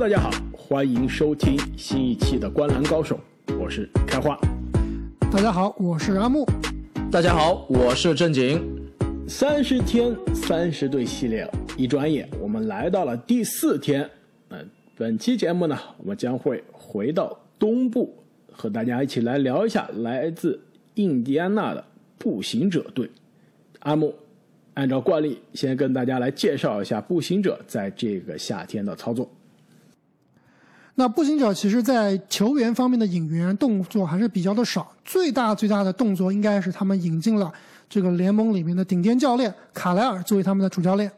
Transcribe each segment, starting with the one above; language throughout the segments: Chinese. Hello， 大家好，欢迎收听新一期的《观篮高手》，我是开花。大家好，我是阿木。大家好，我是正经。30天30队系列，一转眼我们来到了第4天。本期节目呢，我们将会回到东部，和大家一起来聊一下来自印第安纳的步行者队。阿木，按照惯例，先跟大家来介绍一下步行者在这个夏天的操作。那步行者其实在球员方面的引援动作还是比较的少，最大的动作应该是他们引进了这个联盟里面的顶尖教练卡莱尔作为他们的主教练。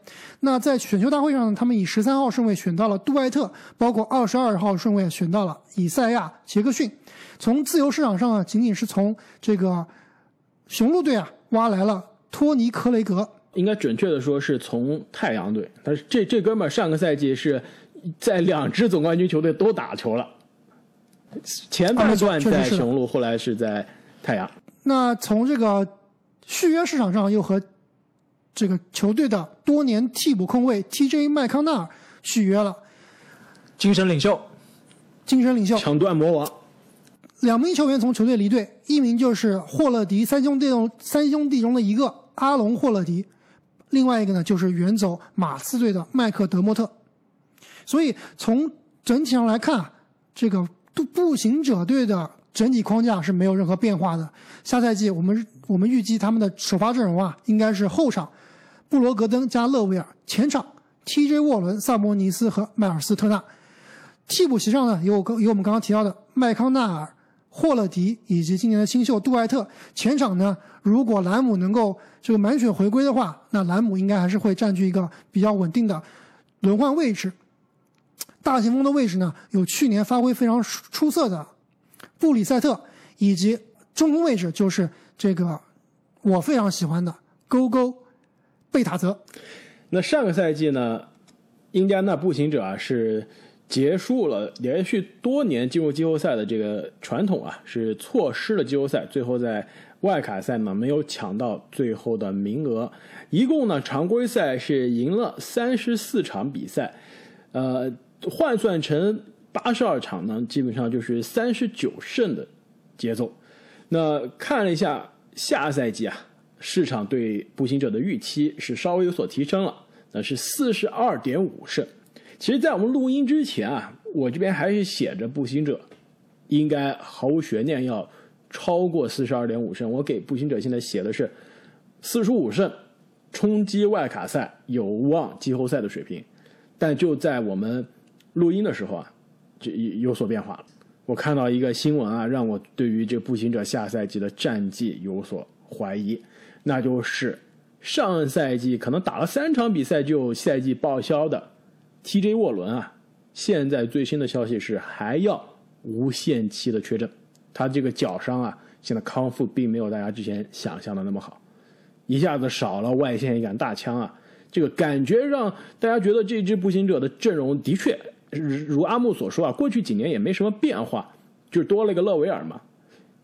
那在选秀大会上，他们以13号顺位选到了杜埃特，包括22号顺位选到了以赛亚·杰克逊。从自由市场上仅仅是从这个雄鹿队挖来了托尼·克雷格，应该准确的说是从太阳队，但是这哥们上个赛季是在2支总冠军球队都打球了，前半段在雄鹿，后来是在太阳。那从这个续约市场上，又和这个球队的多年替补控卫 TJ 麦康纳尔续约了，精神领袖，抢断魔王。2名球员从球队离队，一名就是霍勒迪三兄弟中的一个阿隆霍勒迪，另外一个呢就是远走马刺队的麦克德莫特。所以从整体上来看，这个步行者队的整体框架是没有任何变化的。下赛季我们预计他们的首发阵容应该是后场布罗格登加勒维尔，前场 TJ 沃伦、萨博尼斯和迈尔斯特纳，替补席上呢有我们刚刚提到的麦康纳尔、霍勒迪以及今年的新秀杜埃特。前场呢，如果兰姆能够这个满血回归的话，那兰姆应该还是会占据一个比较稳定的轮换位置。大前锋的位置呢，有去年发挥非常出色的布里塞特，以及中锋位置就是这个我非常喜欢的勾贝塔泽。那上个赛季呢，印第安纳步行者是结束了连续多年进入季后赛的这个传统是错失了季后赛，最后在外卡赛呢没有抢到最后的名额。一共呢常规赛是赢了34场比赛，换算成82场呢，基本上就是39胜的节奏。那看了一下下赛季市场对步行者的预期是稍微有所提升了，那是 42.5 胜。其实在我们录音之前我这边还是写着步行者应该毫无悬念要超过 42.5 胜，我给步行者现在写的是45胜，冲击外卡赛，有望季后赛的水平。但就在我们录音的时候就有所变化了。我看到一个新闻让我对于这步行者下赛季的战绩有所怀疑，那就是上赛季可能打了3场比赛就赛季报销的TJ 沃伦现在最新的消息是还要无限期的缺阵，他这个脚伤现在康复并没有大家之前想象的那么好，一下子少了外线一杆大枪这个感觉让大家觉得这支步行者的阵容的确如阿木所说过去几年也没什么变化，就是多了一个勒维尔嘛，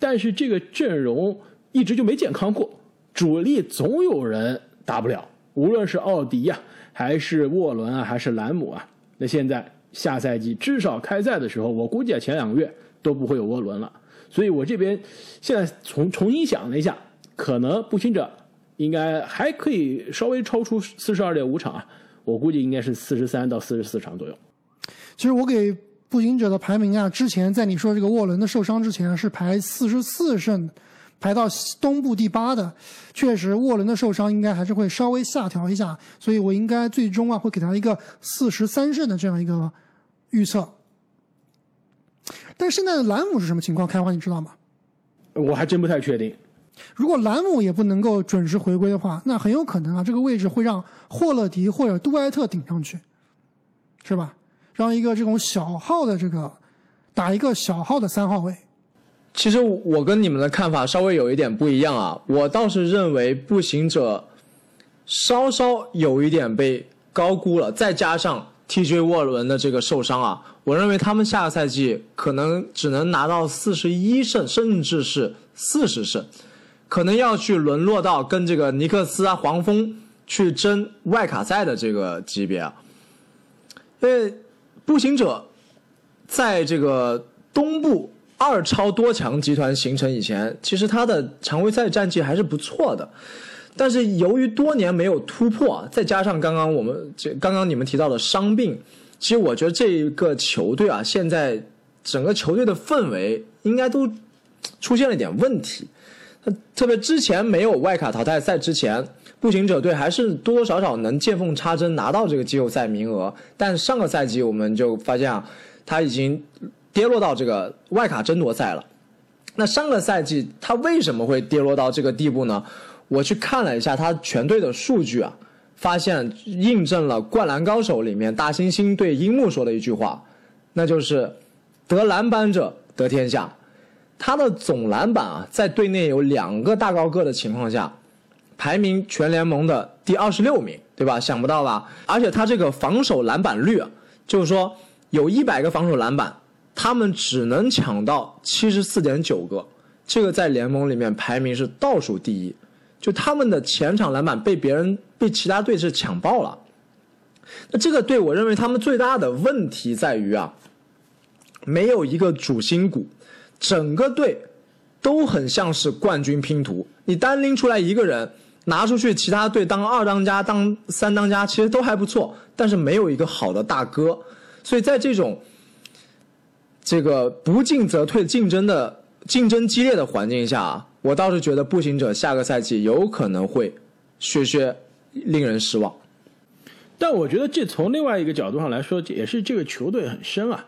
但是这个阵容一直就没健康过，主力总有人打不了，无论是奥迪还是沃伦还是兰姆那现在下赛季至少开赛的时候，我估计前2个月都不会有沃伦了。所以我这边现在重新想了一下，可能步行者应该还可以稍微超出 42.5 场我估计应该是43到44场左右。其实我给步行者的排名之前在你说这个沃伦的受伤之前是排44胜，排到东部第8的，确实沃伦的受伤应该还是会稍微下调一下，所以我应该最终会给他一个43胜的这样一个预测。但是现在的兰姆是什么情况？开花你知道吗？我还真不太确定。如果兰姆也不能够准时回归的话，那很有可能这个位置会让霍勒迪或者杜埃特顶上去，是吧？让一个这种小号的这个打一个小号的3号位。其实我跟你们的看法稍微有一点不一样我倒是认为步行者稍稍有一点被高估了，再加上 TJ 沃伦的这个受伤我认为他们下个赛季可能只能拿到41胜，甚至是40胜，可能要去沦落到跟这个尼克斯黄蜂去争外卡赛的这个级别因为步行者在这个东部二超多强集团形成以前，其实他的常规赛战绩还是不错的，但是由于多年没有突破，再加上刚刚你们提到的伤病，其实我觉得这个球队啊，现在整个球队的氛围应该都出现了一点问题。特别之前没有外卡淘汰赛之前，步行者队还是多多少少能见缝插针拿到这个季后赛名额，但上个赛季我们就发现啊，他已经跌落到这个外卡争夺赛了。那上个赛季他为什么会跌落到这个地步呢？我去看了一下他全队的数据啊，发现印证了《灌篮高手》里面大猩猩对樱木说的一句话，那就是得篮板者得天下。他的总篮板啊，在队内有2个大高个的情况下，排名全联盟的第26名，对吧？想不到吧？而且他这个防守篮板率啊，就是说有100个防守篮板，他们只能抢到 74.9 个，这个在联盟里面排名是倒数第一，就他们的前场篮板被其他队是抢爆了。那这个队我认为他们最大的问题在于啊，没有一个主心骨，整个队都很像是冠军拼图，你单拎出来一个人拿出去，其他队当二当家当三当家其实都还不错，但是没有一个好的大哥。所以在这个不进则退竞争激烈的环境下啊，我倒是觉得步行者下个赛季有可能会令人失望。但我觉得这从另外一个角度上来说，也是这个球队很深啊，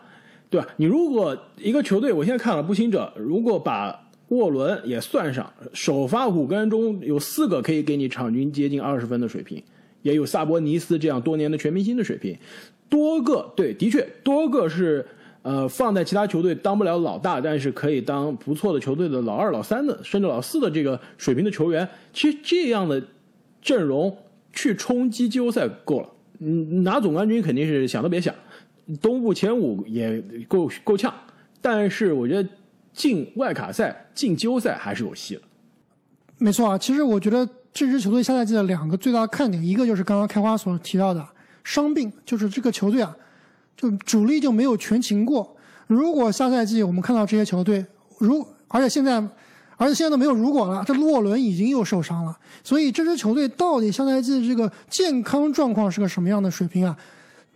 对吧？你如果一个球队，我现在看了步行者，如果把沃伦也算上，首发5个人中有4个可以给你场均接近20分的水平，也有萨博尼斯这样多年的全明星的水平，多个是放在其他球队当不了老大，但是可以当不错的球队的老2、老3的，甚至老4的这个水平的球员，其实这样的阵容去冲击季后赛够了。拿总冠军肯定是想都别想，东部前5也够呛，但是我觉得进外卡赛、进季后赛还是有戏的。没错啊，其实我觉得这支球队下赛季的2个最大的看点，一个就是刚刚开花所提到的伤病，就是这个球队啊。就主力就没有全勤过。如果下赛季我们看到这些球队，而且现在都没有如果了，这洛伦已经又受伤了，所以这支球队到底下赛季这个健康状况是个什么样的水平啊？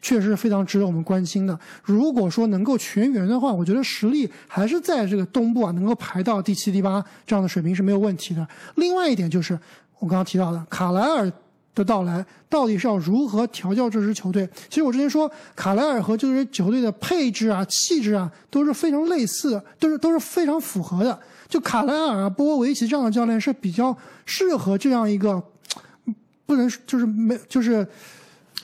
确实非常值得我们关心的。如果说能够全员的话，我觉得实力还是在这个东部啊，能够排到第7、第8这样的水平是没有问题的。另外一点就是我刚刚提到的卡莱尔的到来，到底是要如何调教这支球队？其实我之前说，卡莱尔和这支球队的配置啊、气质啊都是非常类似的，都是非常符合的。就卡莱尔啊、波维奇这样的教练是比较适合这样一个，不能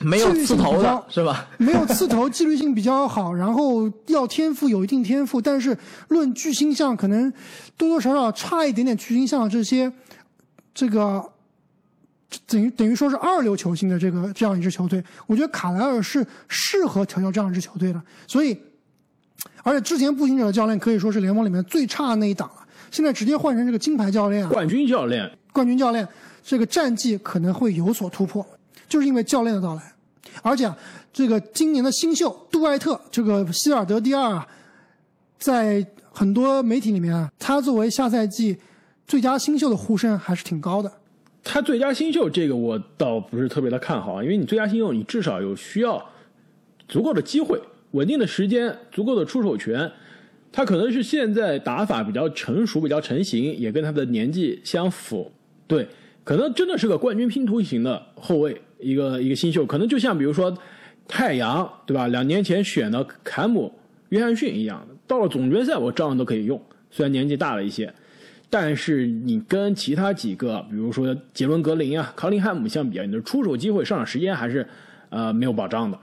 没有刺头的是吧？没有刺头，纪律性比较好，然后要天赋有一定天赋，但是论巨星相可能多多少少差一点点巨星相这些这个。等于说是2流球星的这样一支球队，我觉得卡莱尔是适合调教这样一支球队的。所以，而且之前步行者的教练可以说是联盟里面最差的那一档了，现在直接换成这个金牌教练、冠军教练，这个战绩可能会有所突破，就是因为教练的到来。而且、这个今年的新秀杜埃特，这个希尔德第二啊，在很多媒体里面啊，他作为下赛季最佳新秀的呼声还是挺高的。他最佳新秀这个我倒不是特别的看好，因为你最佳新秀你至少有需要足够的机会、稳定的时间、足够的出手权。他可能是现在打法比较成熟、比较成型，也跟他的年纪相符。对，可能真的是个冠军拼图型的后卫，一个新秀，可能就像比如说太阳对吧？2年前选的坎姆、约翰逊一样的，到了总决赛我照样都可以用，虽然年纪大了一些。但是你跟其他几个，比如说杰伦格林啊、康林汉姆相比啊，你的出手机会、上场时间还是没有保障的。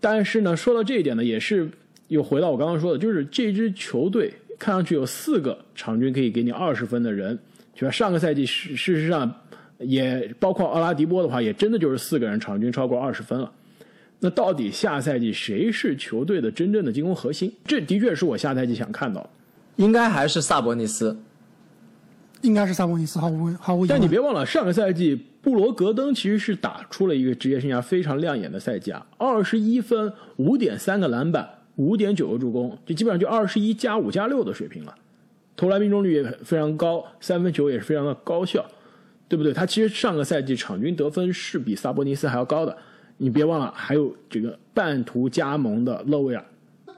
但是呢，说到这一点呢，也是又回到我刚刚说的，就是这支球队看上去有4个场均可以给你20分的人，对吧？上个赛季事实上也包括奥拉迪波的话，也真的就是4个人场均超过20分了。那到底下赛季谁是球队的真正的进攻核心？这的确是我下赛季想看到的，应该还是萨博尼斯。应该是萨博尼斯，毫无疑问。但你别忘了，上个赛季布罗格登其实是打出了一个职业生涯非常亮眼的赛季啊，21分、5.3 个篮板、5.9 个助攻，这基本上就21+5+6的水平了。投篮命中率也非常高，三分球也是非常的高效，对不对？他其实上个赛季场均得分是比萨博尼斯还要高的。你别忘了，还有这个半途加盟的勒维尔。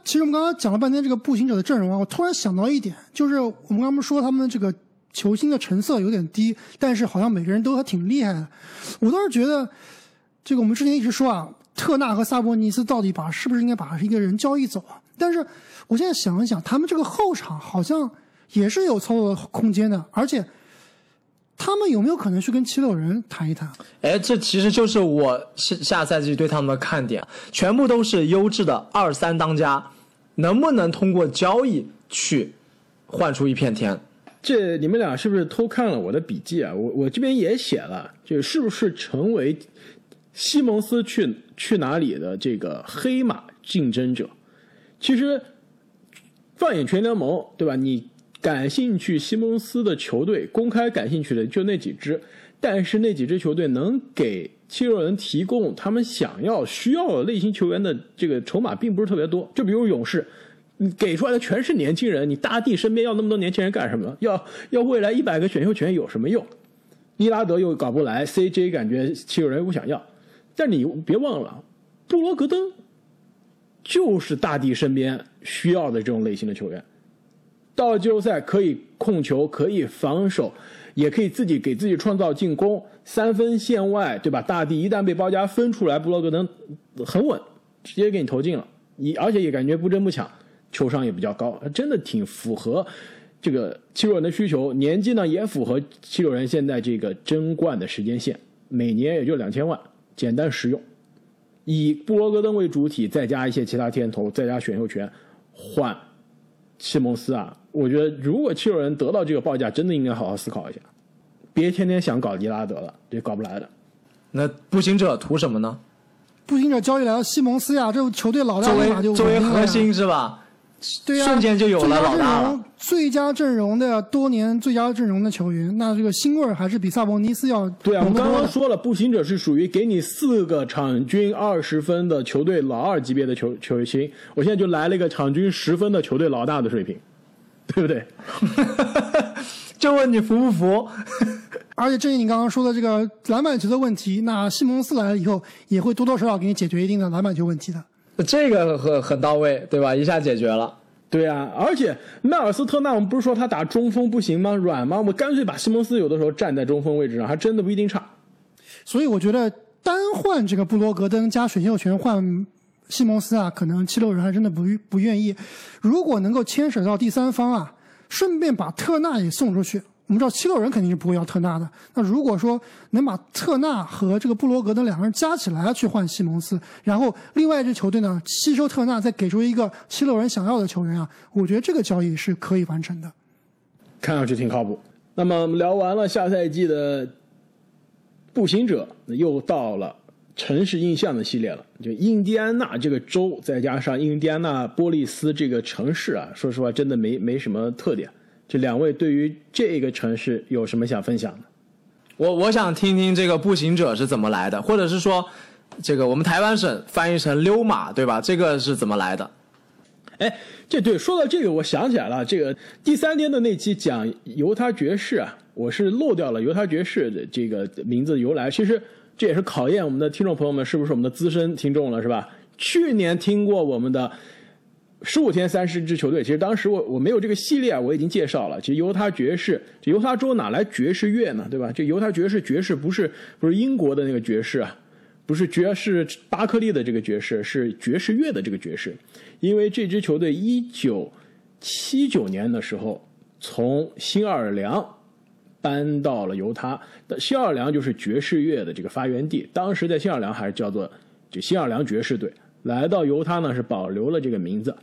其实我们刚刚讲了半天这个步行者的阵容啊，我突然想到一点，就是我们刚刚说他们这个球星的成色有点低，但是好像每个人都还挺厉害的。我倒是觉得，这个我们之前一直说啊，特纳和萨博尼斯到底是不是应该把一个人交易走啊？但是我现在想一想，他们这个后场好像也是有操作的空间的，而且他们有没有可能去跟七六人谈一谈？哎，这其实就是我下赛季对他们的看点，全部都是优质的二三当家，能不能通过交易去换出一片天？这你们俩是不是偷看了我的笔记啊？我这边也写了，就是不是成为西蒙斯去哪里的这个黑马竞争者？其实放眼全联盟，对吧？你感兴趣西蒙斯的球队，公开感兴趣的就那几支，但是那几支球队能给七六人提供他们需要的类型球员的这个筹码并不是特别多。就比如勇士，你给出来的全是年轻人，你大帝身边要那么多年轻人干什么？要未来100个选秀权有什么用？伊拉德又搞不来 ，CJ 感觉七六人又不想要。但你别忘了，布罗格登就是大帝身边需要的这种类型的球员。到了季后赛可以控球，可以防守，也可以自己给自己创造进攻，三分线外，对吧？大帝一旦被包夹分出来，布罗格登很稳，直接给你投进了，而且也感觉不争不抢，球商也比较高，真的挺符合这个七六人的需求。年纪呢也符合七六人现在这个争冠的时间线，每年也就2000万，简单实用。以布罗格登为主体，再加一些其他天头，再加选秀权换西蒙斯啊，我觉得如果七六人得到这个报价，真的应该好好思考一下，别天天想搞利拉德了，这搞不来的。那步行者图什么呢？步行者交易来到西蒙斯呀，这球队老大立马就作为核心是吧？对呀，瞬间就有了老大了。最佳阵容的多年最佳阵容的球员，那这个腥味还是比萨博尼斯要浓得多的。对啊，我们刚刚说了，步行者是属于给你4个场均20分的球队老二级别的球星，我现在就来了一个场均10分的球队老大的水平，对不对？就问你服不服？而且正如你刚刚说的这个篮板球的问题，那西蒙斯来了以后也会多多少少给你解决一定的篮板球问题的。这个很到位，对吧？一下解决了。对啊，而且迈尔斯特纳，我们不是说他打中锋不行吗？软吗？我们干脆把西蒙斯有的时候站在中锋位置上，还真的不一定差。所以我觉得单换这个布罗格登加选秀权换西蒙斯啊，可能七六人还真的不愿意。如果能够牵扯到第三方啊，顺便把特纳也送出去，我们知道七六人肯定是不会要特纳的。那如果说能把特纳和这个布罗格登两个人加起来去换西蒙斯，然后另外一支球队呢吸收特纳，再给出一个七六人想要的球员啊，我觉得这个交易是可以完成的，看上去挺靠谱。那么聊完了下赛季的步行者，又到了城市印象的系列了，就印第安纳这个州，再加上印第安纳波利斯这个城市啊，说实话真的没什么特点。这两位对于这个城市有什么想分享的？我想听听这个步行者是怎么来的，或者是说这个我们台湾省翻译成溜马，对吧？这个是怎么来的？哎，这对，说到这个我想起来了，这个第三天的那期讲犹他爵士啊，我是漏掉了犹他爵士的这个名字的由来。其实这也是考验我们的听众朋友们是不是我们的资深听众了，是吧？去年听过我们的15天30支球队，其实当时我没有这个系列啊，我已经介绍了。其实犹他爵士，这犹他州哪来爵士乐呢？对吧？这犹他爵士，爵士不是英国的那个爵士啊，不是爵士巴克利的这个爵士，是爵士乐的这个爵士。因为这支球队1979年的时候从新奥尔良搬到了犹他，新奥尔良就是爵士乐的这个发源地。当时在新奥尔良还是叫做这新奥尔良爵士队，来到犹他呢是保留了这个名字。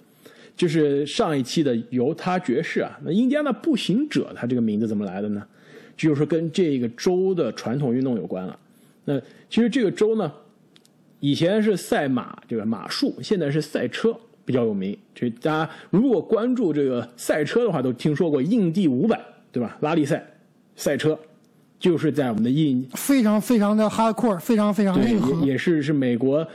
就是上一期的犹他爵士啊，那印第安纳步行者它这个名字怎么来的呢？就是说跟这个州的传统运动有关了。那其实这个州呢，以前是赛马，这个马术，现在是赛车比较有名。就大家如果关注这个赛车的话，都听说过印第500，对吧？拉力赛赛车，就是在我们的印非常非常的 hardcore， 非常非常硬核，也是美国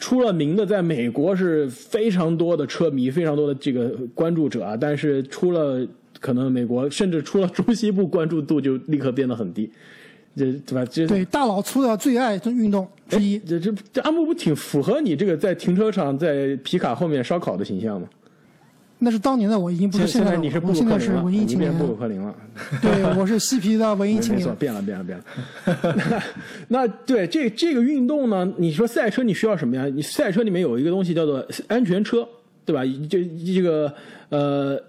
出了名的，在美国是非常多的车迷，非常多的这个关注者啊，但是出了可能美国甚至出了中西部关注度就立刻变得很低。对吧？对，大老粗的最爱运动之一。这阿木不挺符合你这个在停车场在皮卡后面烧烤的形象吗？那是当年的我，已经不是现在的我。现在你是布鲁克林了，我现在是文艺青年。布鲁克林了。对，我是嬉皮的文艺青年。没错，变了。那对这个运动呢？你说赛车你需要什么呀？你赛车里面有一个东西叫做安全车，对吧？这个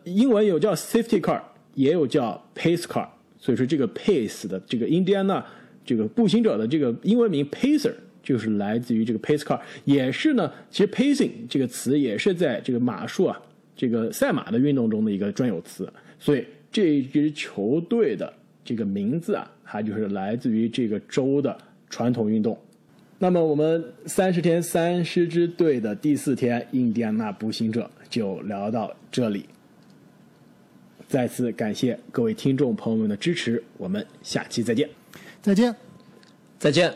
英文有叫 safety car， 也有叫 pace car。所以说这个 pace 的这个印第安纳这个步行者的这个英文名 pacer 就是来自于这个 pace car， 也是呢，其实 pacing 这个词也是在这个马术啊这个赛马的运动中的一个专有词，所以这支球队的这个名字啊，它就是来自于这个州的传统运动。那么我们30天30支队的第4天，印第安纳步行者就聊到这里。再次感谢各位听众朋友们的支持，我们下期再见。再见。